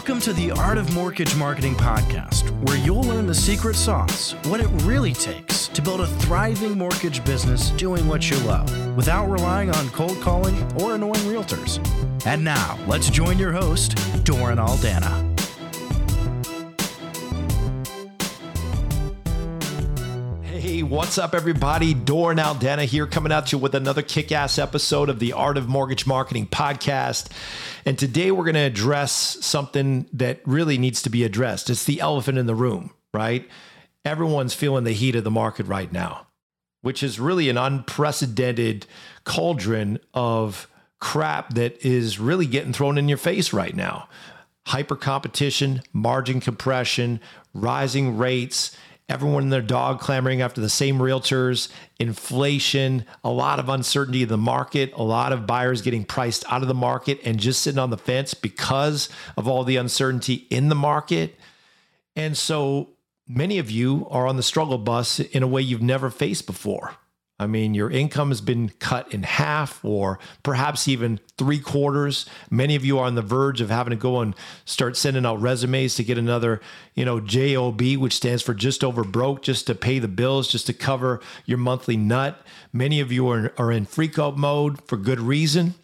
Welcome to the Art of Mortgage Marketing podcast, where you'll learn the secret sauce, what it really takes to build a thriving mortgage business doing what you love, without relying on cold calling or annoying realtors. And now, let's join your host, Doran Aldana. Hey, what's up, everybody? Doran Aldana here, coming at you with another kick-ass episode of the Art of Mortgage Marketing podcast. And today we're going to address something that really needs to be addressed. It's the elephant in the room, right? Everyone's feeling the heat of the market right now, which is really an unprecedented cauldron of crap that is really getting thrown in your face right now. Hyper competition, margin compression, rising rates, everyone and their dog clamoring after the same realtors, inflation, a lot of uncertainty in the market, a lot of buyers getting priced out of the market and just sitting on the fence because of all the uncertainty in the market. And so many of you are on the struggle bus in a way you've never faced before. I mean, your income has been cut in half or perhaps even 3/4. Many of you are on the verge of having to go and start sending out resumes to get another, JOB, which stands for just over broke, just to pay the bills, just to cover your monthly nut. Many of you are in freak out mode for good reason,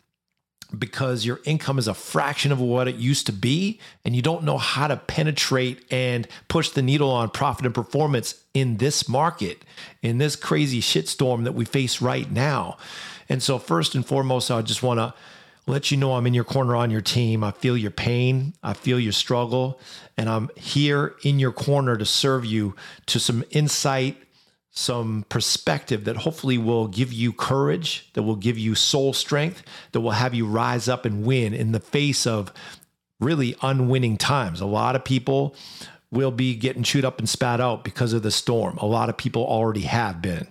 because your income is a fraction of what it used to be, and you don't know how to penetrate and push the needle on profit and performance in this market, in this crazy shitstorm that we face right now. And so first and foremost, I just want to let you know I'm in your corner, on your team. I feel your pain. I feel your struggle, and I'm here in your corner to serve you to some insight, some perspective that hopefully will give you courage, that will give you soul strength, that will have you rise up and win in the face of really unwinning times. A lot of people will be getting chewed up and spat out because of the storm. A lot of people already have been.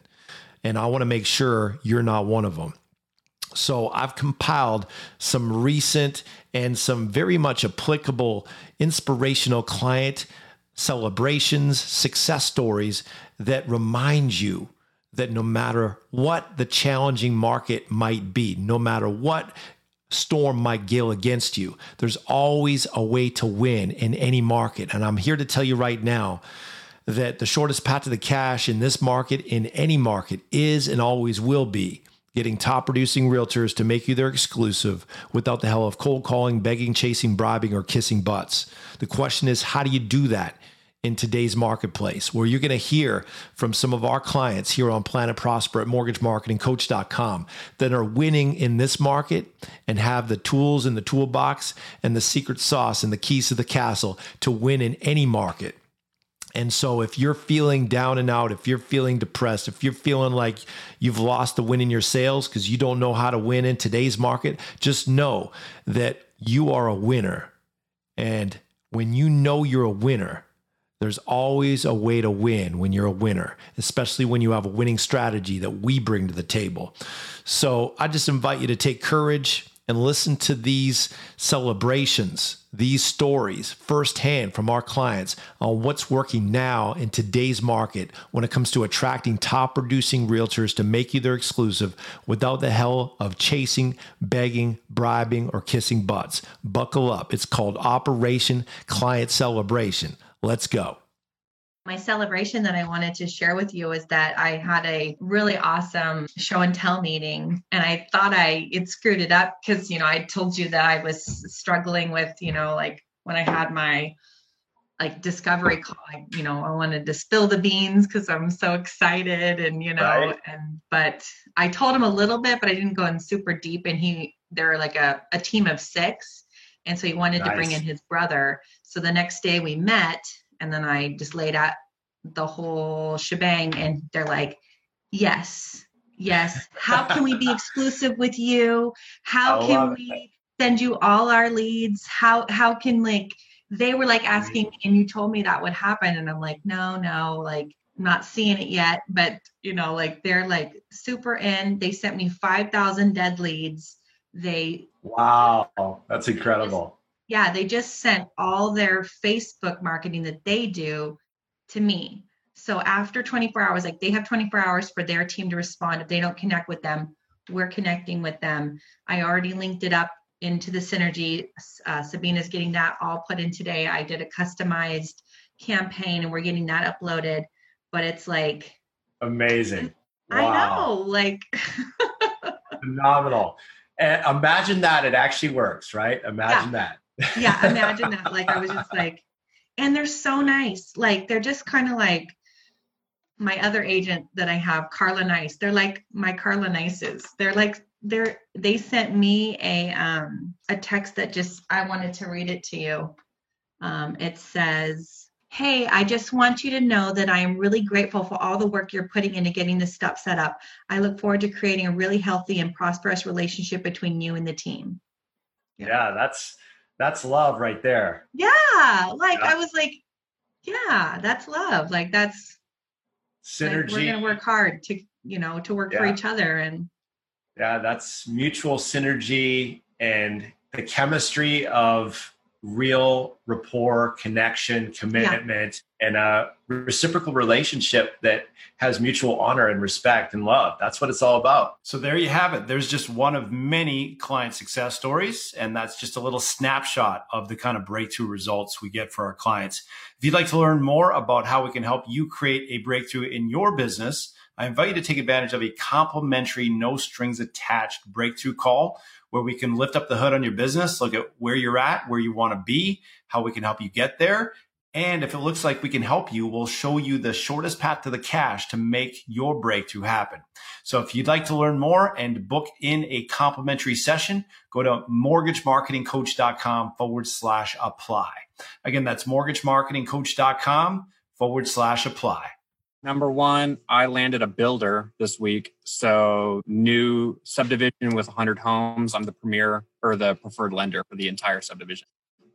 And I want to make sure you're not one of them. So I've compiled some recent and some very much applicable inspirational client celebrations, success stories that remind you that no matter what the challenging market might be, no matter what storm might gale against you, there's always a way to win in any market. And I'm here to tell you right now that the shortest path to the cash in this market, in any market, is and always will be getting top producing realtors to make you their exclusive without the hell of cold calling, begging, chasing, bribing, or kissing butts. The question is, how do you do that in today's marketplace, where you're going to hear from some of our clients here on Planet Prosper at MortgageMarketingCoach.com that are winning in this market and have the tools in the toolbox and the secret sauce and the keys to the castle to win in any market. And so if you're feeling down and out, if you're feeling depressed, if you're feeling like you've lost the win in your sales because you don't know how to win in today's market, just know that you are a winner. And when you know you're a winner, there's always a way to win when you're a winner, especially when you have a winning strategy that we bring to the table. So I just invite you to take courage and listen to these celebrations, these stories firsthand from our clients on what's working now in today's market when it comes to attracting top producing realtors to make you their exclusive without the hell of chasing, begging, bribing, or kissing butts. Buckle up. It's called Operation Client Celebration. Let's go. My celebration that I wanted to share with you is that I had a really awesome show and tell meeting, and I thought it screwed it up because, I told you that I was struggling with, when I had my discovery call, I wanted to spill the beans because I'm so excited and, right. But I told him a little bit, but I didn't go in super deep, and they're like a team of 6. And so he wanted to bring in his brother. So the next day we met, and then I just laid out the whole shebang, and they're like, yes. How can we be exclusive with you? How can we send you all our leads? How can they were asking me, and you told me that would happen. And I'm like, no, not seeing it yet. But they're super in. They sent me 5,000 dead leads. Wow. That's incredible. Yeah, they just sent all their Facebook marketing that they do to me. So after 24 hours, they have 24 hours for their team to respond. If they don't connect with them, we're connecting with them. I already linked it up into the Synergy. Sabina's getting that all put in today. I did a customized campaign and we're getting that uploaded, but it's like amazing. Wow. I know, like phenomenal. And imagine that it actually works, right? Imagine that. Yeah, imagine that. Like I was just like, and they're so nice. Like they're just kind of like my other agent that I have, Carla Nice. They're like my Carla Nices. They're like they sent me a text that just I wanted to read it to you. It says, "Hey, I just want you to know that I am really grateful for all the work you're putting into getting this stuff set up. I look forward to creating a really healthy and prosperous relationship between you and the team." Yeah, that's love right there. Yeah, like I was like, yeah, that's love. Like that's Synergy. Like we're going to work hard to, you know, to work for each other. And yeah, that's mutual synergy and the chemistry of real rapport, connection, commitment, and a reciprocal relationship that has mutual honor and respect and love. That's what it's all about. So there you have it. There's just one of many client success stories, and that's just a little snapshot of the kind of breakthrough results we get for our clients. If you'd like to learn more about how we can help you create a breakthrough in your business, I invite you to take advantage of a complimentary, no strings attached breakthrough call where we can lift up the hood on your business, look at where you're at, where you want to be, how we can help you get there. And if it looks like we can help you, we'll show you the shortest path to the cash to make your breakthrough happen. So if you'd like to learn more and book in a complimentary session, go to MortgageMarketingCoach.com/apply. Again, that's MortgageMarketingCoach.com/apply. Number one, I landed a builder this week. So new subdivision with 100 homes. I'm the premier or the preferred lender for the entire subdivision.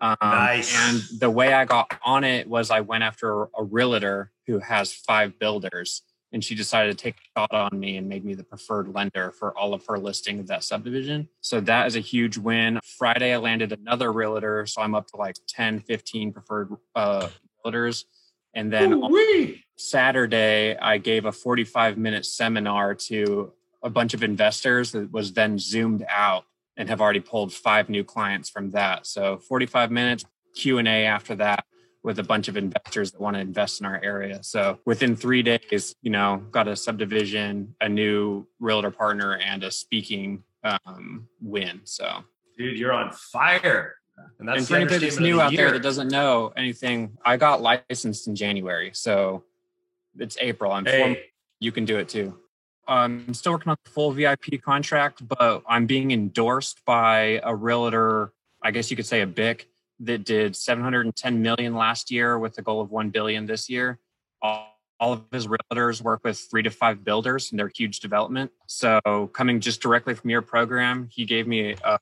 Nice. And the way I got on it was I went after a realtor who has 5 builders, and she decided to take a shot on me and make me the preferred lender for all of her listing of that subdivision. So that is a huge win. Friday, I landed another realtor. So I'm up to like 10, 15 preferred realtors. And then on Saturday, I gave a 45-minute seminar to a bunch of investors that was then zoomed out and have already pulled 5 new clients from that. So 45 minutes Q&A after that with a bunch of investors that want to invest in our area. So within 3 days, you know, got a subdivision, a new realtor partner, and a speaking win. So, dude, you're on fire. And for anybody that's new out there that doesn't know anything, I got licensed in January. So it's April. You can do it too. I'm still working on the full VIP contract, but I'm being endorsed by a realtor, I guess you could say a BIC, that did 710 million last year with the goal of 1 billion this year. All of his realtors work with 3 to 5 builders in their huge development. So coming just directly from your program, he gave me a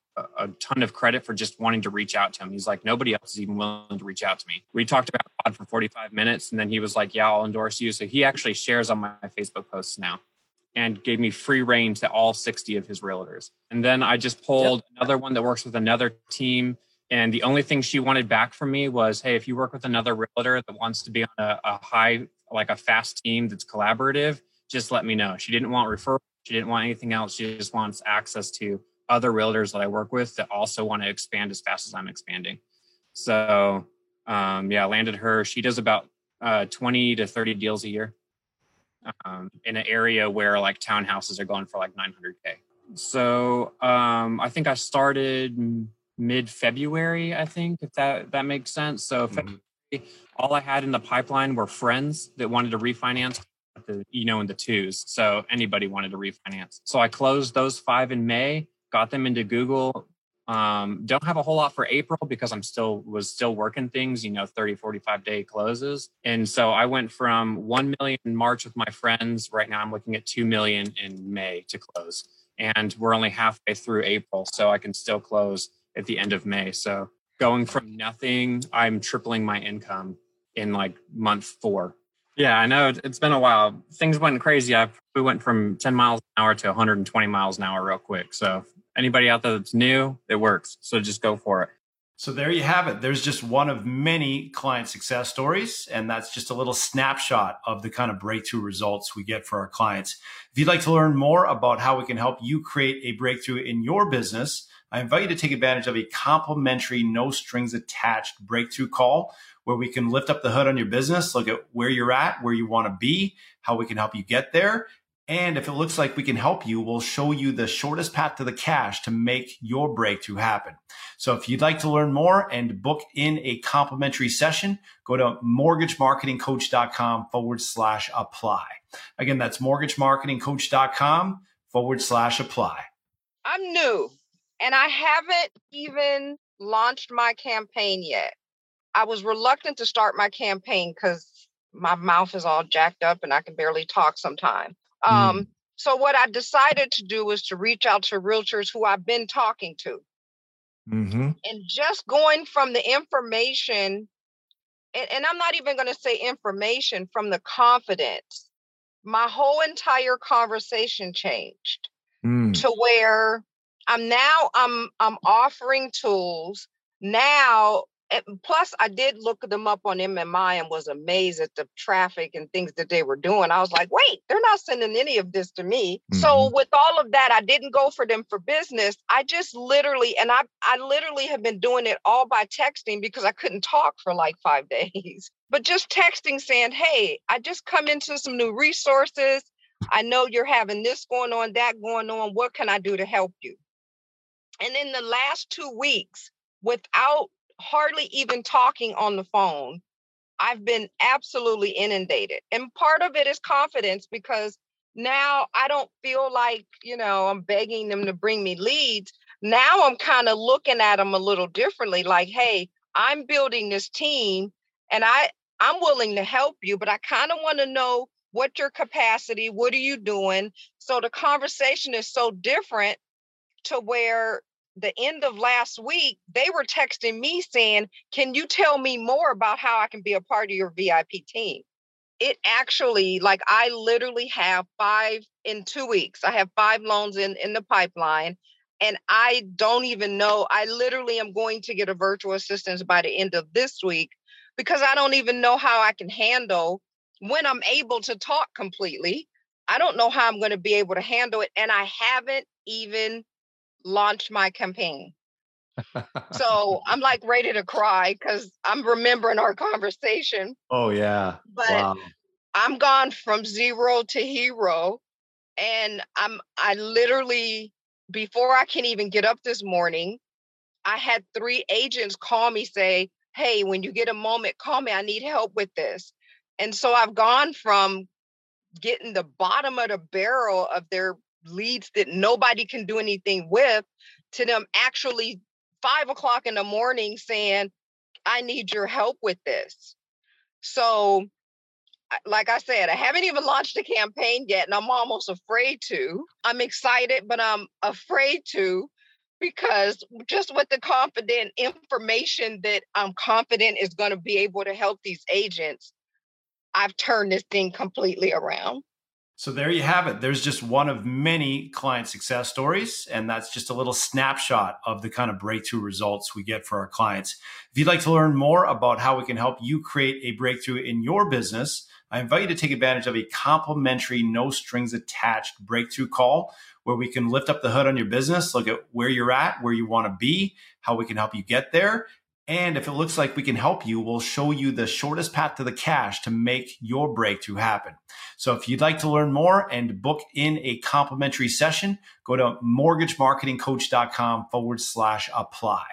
ton of credit for just wanting to reach out to him. He's like, nobody else is even willing to reach out to me. We talked about God for 45 minutes and then he was like, yeah, I'll endorse you. So he actually shares on my Facebook posts now and gave me free reign to all 60 of his realtors. And then I just pulled another one that works with another team. And the only thing she wanted back from me was, hey, if you work with another realtor that wants to be on a high, like a fast team that's collaborative, just let me know. She didn't want referrals. She didn't want anything else. She just wants access to other realtors that I work with that also want to expand as fast as I'm expanding. So I landed her. She does about 20 to 30 deals a year in an area where like townhouses are going for like $900K. So I think I started mid-February, I think, if that makes sense. So all I had in the pipeline were friends that wanted to refinance, in the 2s. So anybody wanted to refinance. So I closed those 5 in May, got them into Google. Don't have a whole lot for April because I'm still working things, 30, 45 day closes. And so I went from 1 million in March with my friends. Right now I'm looking at 2 million in May to close. And we're only halfway through April. So I can still close at the end of May. So going from nothing, I'm tripling my income in like month 4. Yeah, I know it's been a while. Things went crazy. We went from 10 miles an hour to 120 miles an hour real quick. So anybody out there that's new, it works. So just go for it. So there you have it. There's just one of many client success stories, and that's just a little snapshot of the kind of breakthrough results we get for our clients. If you'd like to learn more about how we can help you create a breakthrough in your business, I invite you to take advantage of a complimentary, no strings attached breakthrough call where we can lift up the hood on your business, look at where you're at, where you want to be, how we can help you get there. And if it looks like we can help you, we'll show you the shortest path to the cash to make your breakthrough happen. So if you'd like to learn more and book in a complimentary session, go to MortgageMarketingCoach.com/apply. Again, that's MortgageMarketingCoach.com/apply. I'm new and I haven't even launched my campaign yet. I was reluctant to start my campaign because my mouth is all jacked up and I can barely talk sometimes. So what I decided to do is to reach out to realtors who I've been talking to. Mm-hmm. And just going from the information, and I'm not even going to say information, from the confidence, my whole entire conversation changed to where I'm offering tools now. Plus, I did look them up on MMI and was amazed at the traffic and things that they were doing. I was like, wait, they're not sending any of this to me. Mm-hmm. So with all of that, I didn't go for them for business. I just literally, and I literally have been doing it all by texting because I couldn't talk for like 5 days. But just texting saying, hey, I just come into some new resources. I know you're having this going on, that going on. What can I do to help you? And in the last 2 weeks, without hardly even talking on the phone, I've been absolutely inundated. And part of it is confidence because now I don't feel like, I'm begging them to bring me leads. Now I'm kind of looking at them a little differently. Like, hey, I'm building this team and I'm willing to help you, but I kind of want to know what your capacity, what are you doing? So the conversation is so different to where the end of last week, they were texting me saying, can you tell me more about how I can be a part of your VIP team? It actually, like I literally have 5 in 2 weeks. I have 5 loans in the pipeline and I don't even know. I literally am going to get a virtual assistant by the end of this week because I don't even know how I can handle when I'm able to talk completely. I don't know how I'm going to be able to handle it. And I haven't even launch my campaign. So I'm like ready to cry because I'm remembering our conversation. Oh yeah. But wow. I'm gone from zero to hero. And I literally, before I can even get up this morning, I had 3 agents call me, say, hey, when you get a moment, call me, I need help with this. And so I've gone from getting the bottom of the barrel of their leads that nobody can do anything with to them actually 5 o'clock in the morning saying, I need your help with this. So like I said, I haven't even launched a campaign yet and I'm almost afraid to. I'm excited, but I'm afraid to because just with the confident information that I'm confident is going to be able to help these agents, I've turned this thing completely around. So there you have it. There's just one of many client success stories, and that's just a little snapshot of the kind of breakthrough results we get for our clients. If you'd like to learn more about how we can help you create a breakthrough in your business, I invite you to take advantage of a complimentary, no strings attached breakthrough call where we can lift up the hood on your business, look at where you're at, where you want to be, how we can help you get there. And if it looks like we can help you, we'll show you the shortest path to the cash to make your breakthrough happen. So if you'd like to learn more and book in a complimentary session, go to MortgageMarketingCoach.com/apply.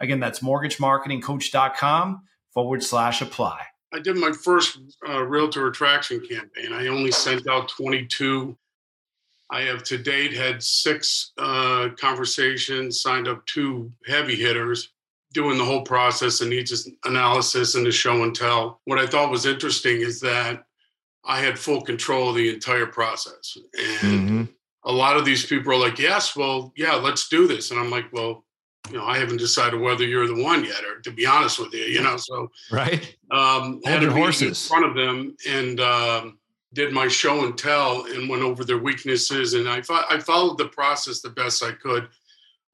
Again, that's MortgageMarketingCoach.com/apply. I did my first realtor attraction campaign. I only sent out 22. I have to date had 6 conversations, signed up 2 heavy hitters. Doing the whole process and each analysis and the show and tell. What I thought was interesting is that I had full control of the entire process. And a lot of these people are like, yes, well, yeah, let's do this. And I'm like, well, I haven't decided whether you're the one yet, or to be honest with you, so right. I had a horse in front of them and did my show and tell and went over their weaknesses. And I followed the process the best I could.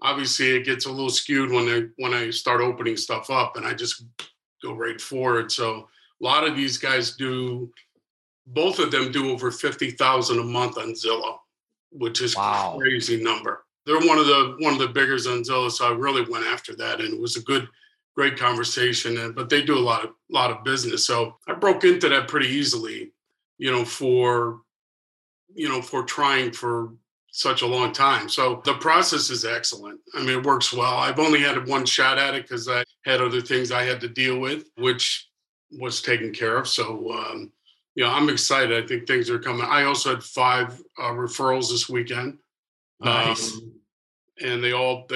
Obviously, it gets a little skewed when I start opening stuff up, and I just go right for it. So a lot of these guys both of them do over 50,000 a month on Zillow, which is a crazy number. they're one of the biggers on Zillow, so I really went after that, and it was a great conversation. And but they do a lot of business, so I broke into that pretty easily, for trying for such a long time. So the process is excellent. I mean, it works well. I've only had one shot at it because I had other things I had to deal with, which was taken care of. So, I'm excited. I think things are coming. I also had 5 referrals this weekend. Nice. And they all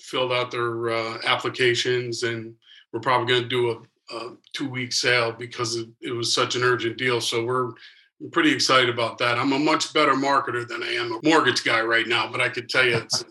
filled out their applications, and we're probably going to do a 2-week sale because it was such an urgent deal. So I'm pretty excited about that. I'm a much better marketer than I am a mortgage guy right now, but I could tell you, it's,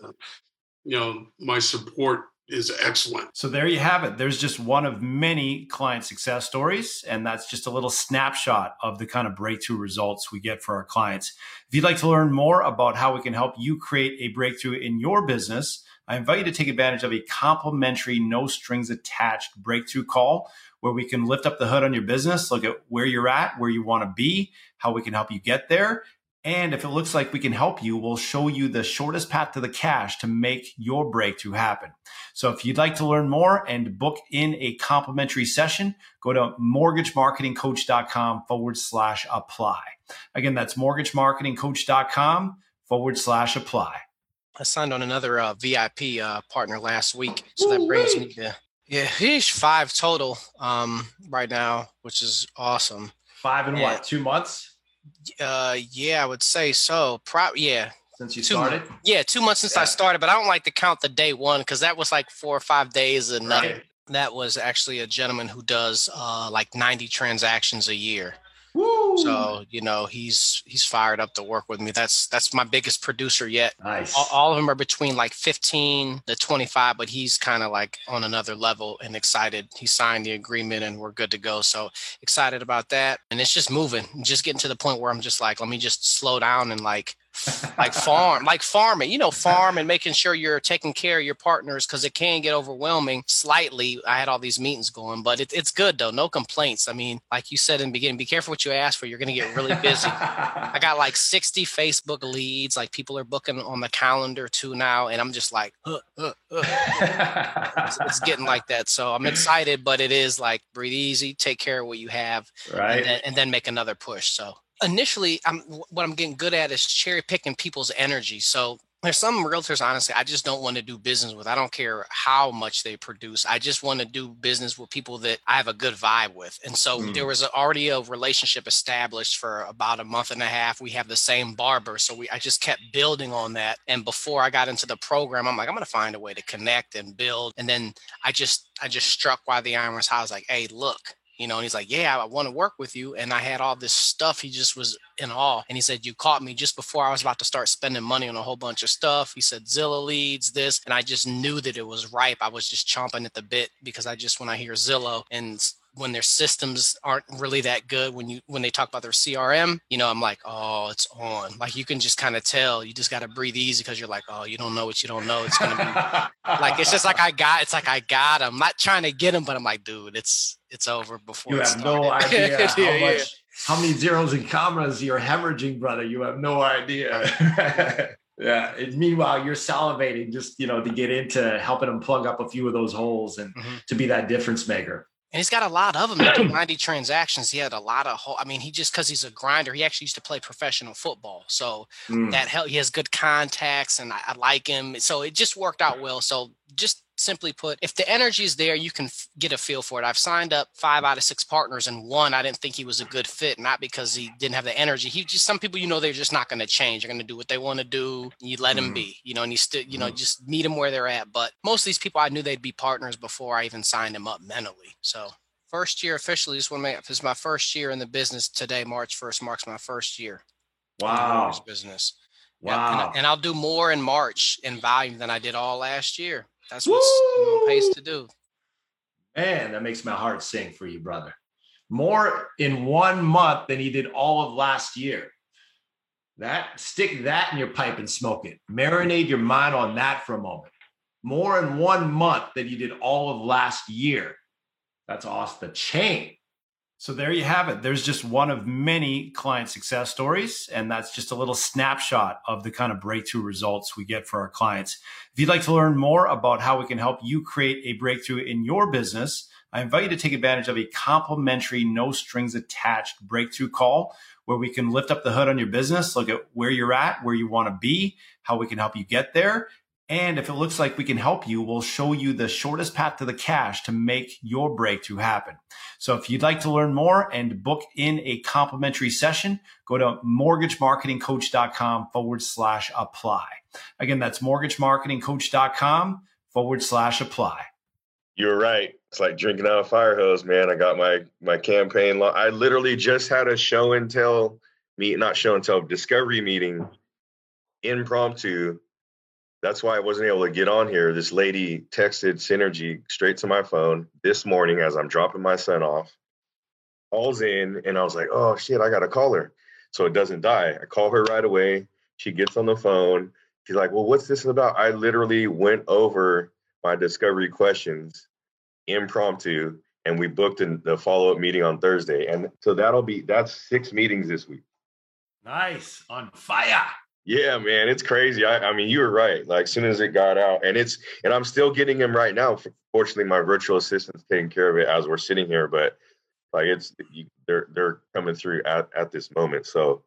my support is excellent. So there you have it. There's just one of many client success stories, and that's just a little snapshot of the kind of breakthrough results we get for our clients. If you'd like to learn more about how we can help you create a breakthrough in your business, I invite you to take advantage of a complimentary, no strings attached breakthrough call where we can lift up the hood on your business, look at where you're at, where you want to be, how we can help you get there. And if it looks like we can help you, we'll show you the shortest path to the cash to make your breakthrough happen. So if you'd like to learn more and book in a complimentary session, go to MortgageMarketingCoach.com/apply. Again, that's MortgageMarketingCoach.com/apply. I signed on another VIP partner last week. So that brings me to... Yeah, he's 5 total right now, which is awesome. 5 in what, 2 months? Yeah, I would say so. Since you started? Yeah, 2 months since I started, but I don't like to count the day one because that was like 4 or 5 days and nothing. Right. That was actually a gentleman who does 90 transactions a year. Woo. So, he's fired up to work with me. That's my biggest producer yet. Nice. All of them are between 15 to 25, but he's kind of on another level and excited. He signed the agreement and we're good to go. So excited about that. And it's just moving, just getting to the point where I'm just let me just slow down and farming, farm and making sure you're taking care of your partners because it can get overwhelming slightly. I had all these meetings going, but it's good though. No complaints. I mean, like you said in the beginning, be careful what you ask for. You're going to get really busy. I got 60 Facebook leads. People are booking on the calendar too now. And I'm just it's getting like that. So I'm excited, but it is breathe easy, take care of what you have, right? And then make another push. So. Initially, what I'm getting good at is cherry picking people's energy. So there's some realtors, honestly, I just don't want to do business with. I don't care how much they produce. I just want to do business with people that I have a good vibe with. And so there was already a relationship established for about a month and a half. We have the same barber. So I just kept building on that. And before I got into the program, I'm going to find a way to connect and build. And then I just struck while the iron was hot. I was like, hey, look. And he's like, yeah, I want to work with you. And I had all this stuff. He just was in awe. And he said, you caught me just before I was about to start spending money on a whole bunch of stuff. He said, Zillow leads this. And I just knew that it was ripe. I was just chomping at the bit because when I hear Zillow and when their systems aren't really that good, when they talk about their CRM, I'm like, oh, it's on. You can just kind of tell. You just got to breathe easy because you're like, oh, you don't know what you don't know. It's going to be it's just I got him. I'm not trying to get him, but I'm like, dude, it's over before you have no idea how many zeros and commas you're hemorrhaging, brother. You have no idea. Yeah. And meanwhile, you're salivating just, to get into helping them plug up a few of those holes and to be that difference maker. And he's got a lot of them, 90 transactions. He had a lot of, because he's a grinder, he actually used to play professional football. So that helped. He has good contacts and I like him. So it just worked out well. So just simply put, if the energy is there, you can get a feel for it. I've signed up 5 out of 6 partners, and one, I didn't think he was a good fit, not because he didn't have the energy. He just, some people, they're just not going to change. They're going to do what they want to do. You let them be, and you still, just meet them where they're at. But most of these people, I knew they'd be partners before I even signed them up mentally. So first year officially, this is my first year in the business today. March 1st marks my first year. Wow. Business. Wow. Yeah, and I'll do more in March in volume than I did all last year. That's what I'm on pace to do. Man, that makes my heart sing for you, brother. More in 1 month than he did all of last year. Stick that in your pipe and smoke it. Marinate your mind on that for a moment. More in 1 month than you did all of last year. That's off the chain. So there you have it. There's just one of many client success stories, and that's just a little snapshot of the kind of breakthrough results we get for our clients. If you'd like to learn more about how we can help you create a breakthrough in your business, I invite you to take advantage of a complimentary, no strings attached breakthrough call where we can lift up the hood on your business, look at where you're at, where you want to be, how we can help you get there. And if it looks like we can help you, we'll show you the shortest path to the cash to make your breakthrough happen. So if you'd like to learn more and book in a complimentary session, go to MortgageMarketingCoach.com/apply. Again, that's MortgageMarketingCoach.com/apply. You're right. It's like drinking out of a fire hose, man. I got my campaign. I literally just had a discovery meeting impromptu. That's why I wasn't able to get on here. This lady texted Synergy straight to my phone this morning as I'm dropping my son off. Calls in, and I was like, oh, shit, I got to call her so it doesn't die. I call her right away. She gets on the phone. She's like, well, what's this about? I literally went over my discovery questions impromptu, and we booked the follow-up meeting on Thursday. And so that's 6 meetings this week. Nice. On fire. Yeah, man, it's crazy. I mean, you were right. Like, as soon as it got out, and I'm still getting them right now. Fortunately, my virtual assistant's taking care of it as we're sitting here. But like, they're coming through at this moment. So,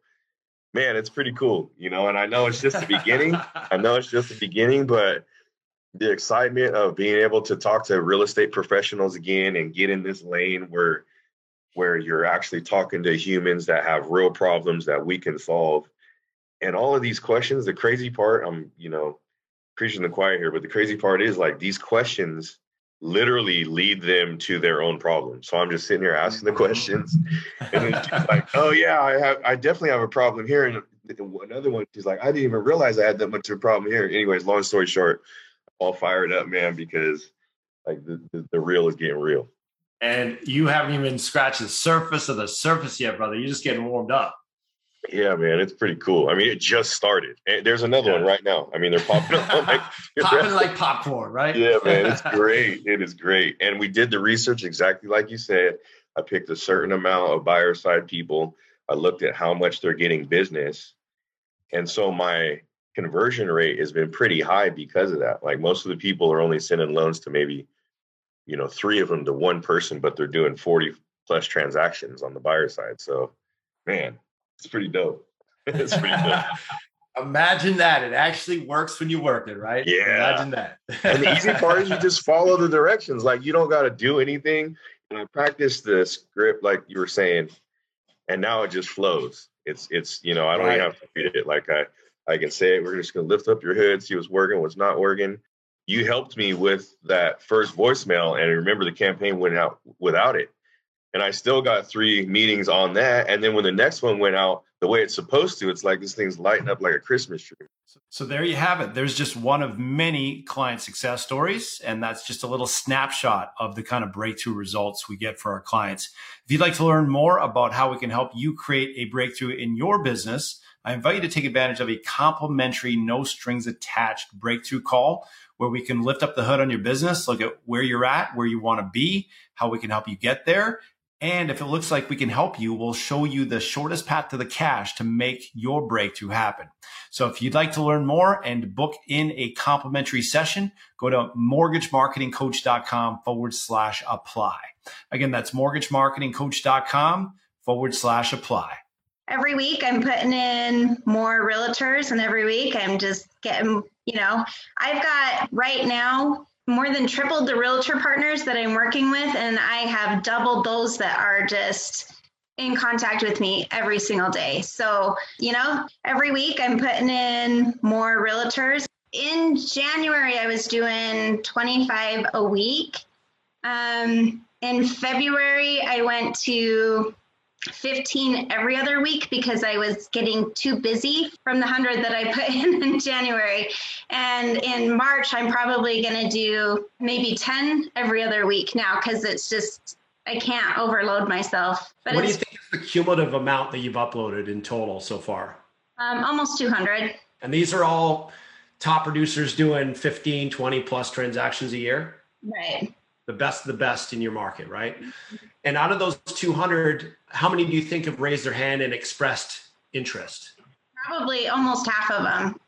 man, it's pretty cool, you know. And I know it's just the beginning. But the excitement of being able to talk to real estate professionals again and get in this lane where you're actually talking to humans that have real problems that we can solve. And all of these questions, the crazy part, I'm, preaching the choir here, but the crazy part is like these questions literally lead them to their own problems. So I'm just sitting here asking the questions, and then she's like, oh yeah, I definitely have a problem here. And another one, she's like, I didn't even realize I had that much of a problem here. Anyways, long story short, all fired up, man, because like the real is getting real. And you haven't even scratched the surface of the surface yet, brother. You're just getting warmed up. Yeah, man, it's pretty cool. I mean, it just started. And there's another one right now. I mean, they're popping up. Like popcorn, right? Yeah, man, it's great. It is great. And we did the research exactly like you said. I picked a certain amount of buyer side people. I looked at how much they're getting business. And so my conversion rate has been pretty high because of that. Like most of the people are only sending loans to maybe, 3 of them to one person, but they're doing 40 plus transactions on the buyer side. So, man. It's pretty dope. Imagine that. It actually works when you work it, right? Yeah. Imagine that. And the easy part is you just follow the directions. Like, you don't got to do anything. And I practiced the script like you were saying, and now it just flows. It's I don't even have to read it. Like I can say it. We're just going to lift up your hood, see what's working, what's not working. You helped me with that first voicemail. And I remember the campaign went out without it. And I still got 3 meetings on that. And then when the next one went out the way it's supposed to, it's like this thing's lighting up like a Christmas tree. So there you have it. There's just one of many client success stories. And that's just a little snapshot of the kind of breakthrough results we get for our clients. If you'd like to learn more about how we can help you create a breakthrough in your business, I invite you to take advantage of a complimentary, no strings attached breakthrough call where we can lift up the hood on your business, look at where you're at, where you want to be, how we can help you get there. And if it looks like we can help you, we'll show you the shortest path to the cash to make your breakthrough happen. So if you'd like to learn more and book in a complimentary session, go to MortgageMarketingCoach.com/apply. Again, that's MortgageMarketingCoach.com/apply. Every week I'm putting in more realtors, and every week I'm just getting, I've got right now more than tripled the realtor partners that I'm working with, and I have doubled those that are just in contact with me every single day. So, every week I'm putting in more realtors. In January, I was doing 25 a week. In February, I went to 15 every other week because I was getting too busy from the 100 that I put in January. And in March, I'm probably going to do maybe 10 every other week now because it's just, I can't overload myself. But what do you think is the cumulative amount that you've uploaded in total so far? Almost 200. And these are all top producers doing 15, 20 plus transactions a year? Right. the best in your market, right? And out of those 200, how many do you think have raised their hand and expressed interest? Probably almost half of them.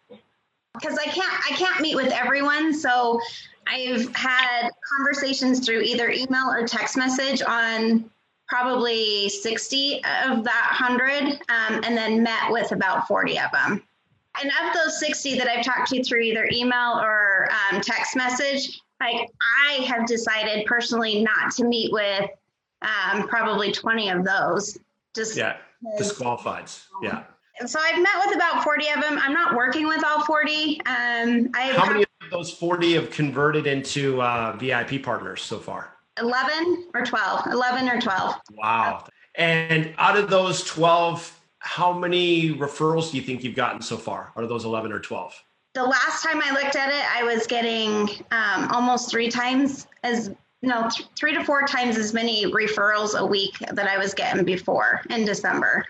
Because I can't meet with everyone. So I've had conversations through either email or text message on probably 60 of that 100, and then met with about 40 of them. And of those 60 that I've talked to through either email or text message, like I have decided personally not to meet with probably 20 of those. Just disqualified. Yeah. So I've met with about 40 of them. I'm not working with all 40. How many of those 40 have converted into VIP partners so far? 11 or 12. 11 or 12. Wow. And out of those 12, how many referrals do you think you've gotten so far out of those 11 or 12? The last time I looked at it, I was getting almost three to four times as many referrals a week that I was getting before in December.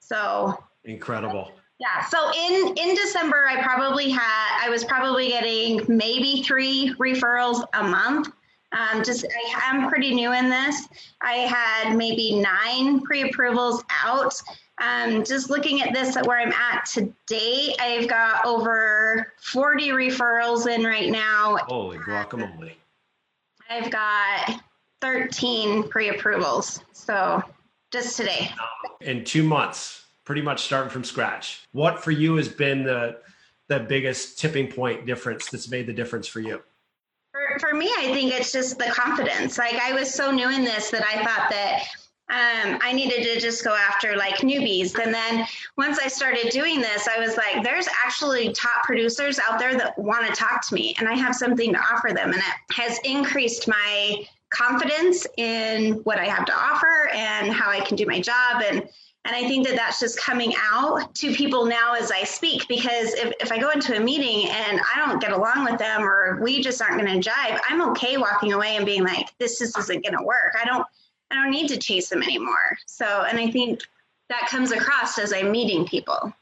So incredible. Yeah. So in December, I was probably getting maybe 3 referrals a month. I'm pretty new in this. I had maybe 9 pre-approvals out. Just looking at this at where I'm at today, I've got over 40 referrals in right now. Holy guacamole. I've got 13 pre-approvals. So just today. In 2 months, pretty much starting from scratch. What for you has been the biggest tipping point difference that's made the difference for you? For me, I think it's just the confidence. Like I was so new in this that I thought that I needed to just go after like newbies. And then once I started doing this, I was like, there's actually top producers out there that want to talk to me and I have something to offer them. And it has increased my confidence in what I have to offer and how I can do my job. And I think that that's just coming out to people now as I speak, because if I go into a meeting and I don't get along with them or we just aren't going to jive, I'm okay walking away and being like, this just isn't going to work. I don't need to chase them anymore. So, and I think that comes across as I'm meeting people.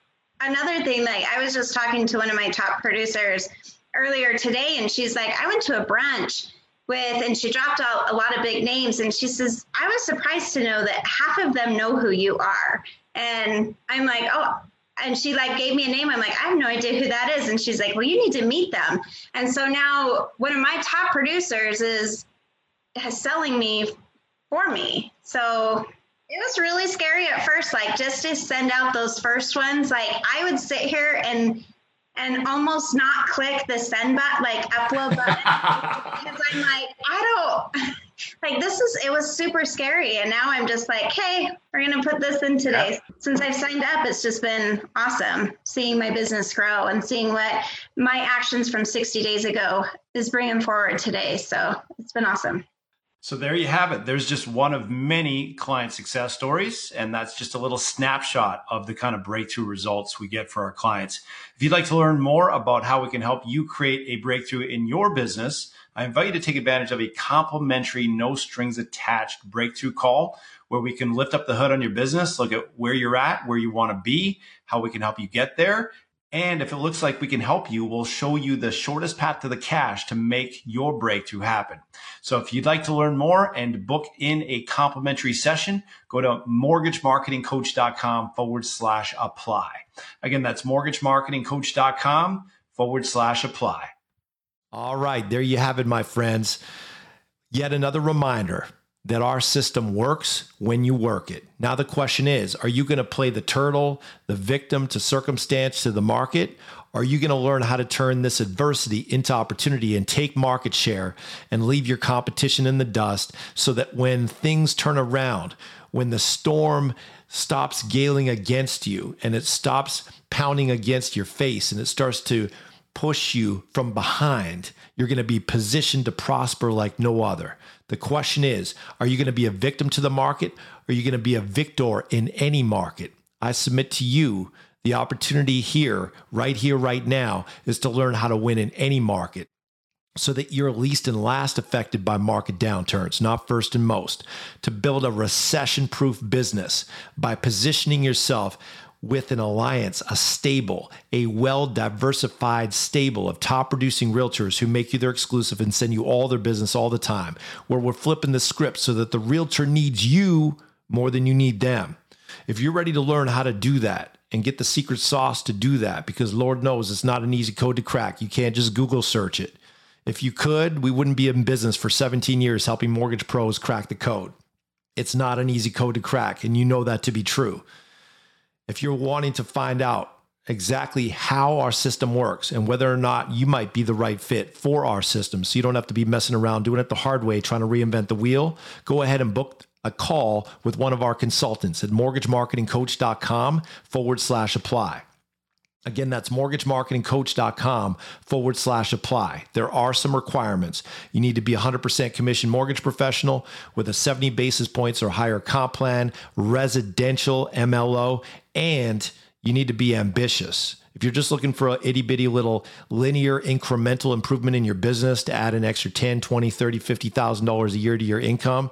Another thing, like I was just talking to one of my top producers earlier today, and she's like, I went to a brunch and she dropped out a lot of big names. And she says, I was surprised to know that half of them know who you are. And I'm like, oh, and she like gave me a name. I'm like, I have no idea who that is. And she's like, well, you need to meet them. And so now one of my top producers is selling me for me. So it was really scary at first, like just to send out those first ones. Like I would sit here and almost not click the send button, like upload button, because I'm like, it was super scary. And now I'm just like, hey, we're going to put this in today. Yep. Since I've signed up, it's just been awesome seeing my business grow and seeing what my actions from 60 days ago is bringing forward today. So it's been awesome. So there you have it. There's just one of many client success stories, and that's just a little snapshot of the kind of breakthrough results we get for our clients. If you'd like to learn more about how we can help you create a breakthrough in your business, I invite you to take advantage of a complimentary, no strings attached breakthrough call where we can lift up the hood on your business, look at where you're at, where you want to be, how we can help you get there. And if it looks like we can help you, we'll show you the shortest path to the cash to make your breakthrough happen. So if you'd like to learn more and book in a complimentary session, go to MortgageMarketingCoach.com/apply. Again, that's MortgageMarketingCoach.com/apply. All right, there you have it, my friends. Yet another reminder that our system works when you work it. Now the question is, are you going to play the turtle, the victim to circumstance, to the market? Or are you going to learn how to turn this adversity into opportunity and take market share and leave your competition in the dust so that when things turn around, when the storm stops galing against you and it stops pounding against your face and it starts to push you from behind, you're going to be positioned to prosper like no other. The question is, are you going to be a victim to the market? Or are you going to be a victor in any market? I submit to you, the opportunity here, right now, is to learn how to win in any market so that you're least and last affected by market downturns, not first and most, to build a recession-proof business by positioning yourself with an alliance, a stable, a well-diversified stable of top-producing realtors who make you their exclusive and send you all their business all the time, where we're flipping the script so that the realtor needs you more than you need them. If you're ready to learn how to do that and get the secret sauce to do that, because Lord knows it's not an easy code to crack. You can't just Google search it. If you could, we wouldn't be in business for 17 years helping mortgage pros crack the code. It's not an easy code to crack, and you know that to be true. If you're wanting to find out exactly how our system works and whether or not you might be the right fit for our system, so you don't have to be messing around doing it the hard way, trying to reinvent the wheel, go ahead and book a call with one of our consultants at MortgageMarketingCoach.com/apply. Again, that's MortgageMarketingCoach.com/apply. There are some requirements. You need to be 100% commission mortgage professional with a 70 basis points or higher comp plan, residential MLO, and you need to be ambitious. If you're just looking for an itty bitty little linear incremental improvement in your business to add an extra $10,000, $20,000, $30,000, $50,000 a year to your income,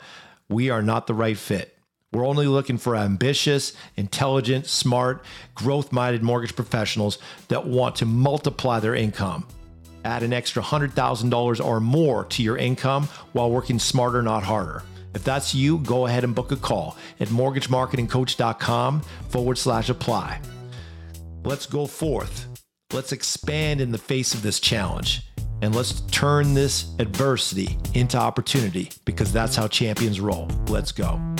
we are not the right fit. We're only looking for ambitious, intelligent, smart, growth-minded mortgage professionals that want to multiply their income, add an extra $100,000 or more to your income while working smarter, not harder. If that's you, go ahead and book a call at MortgageMarketingCoach.com/apply. Let's go forth. Let's expand in the face of this challenge. And let's turn this adversity into opportunity, because that's how champions roll. Let's go.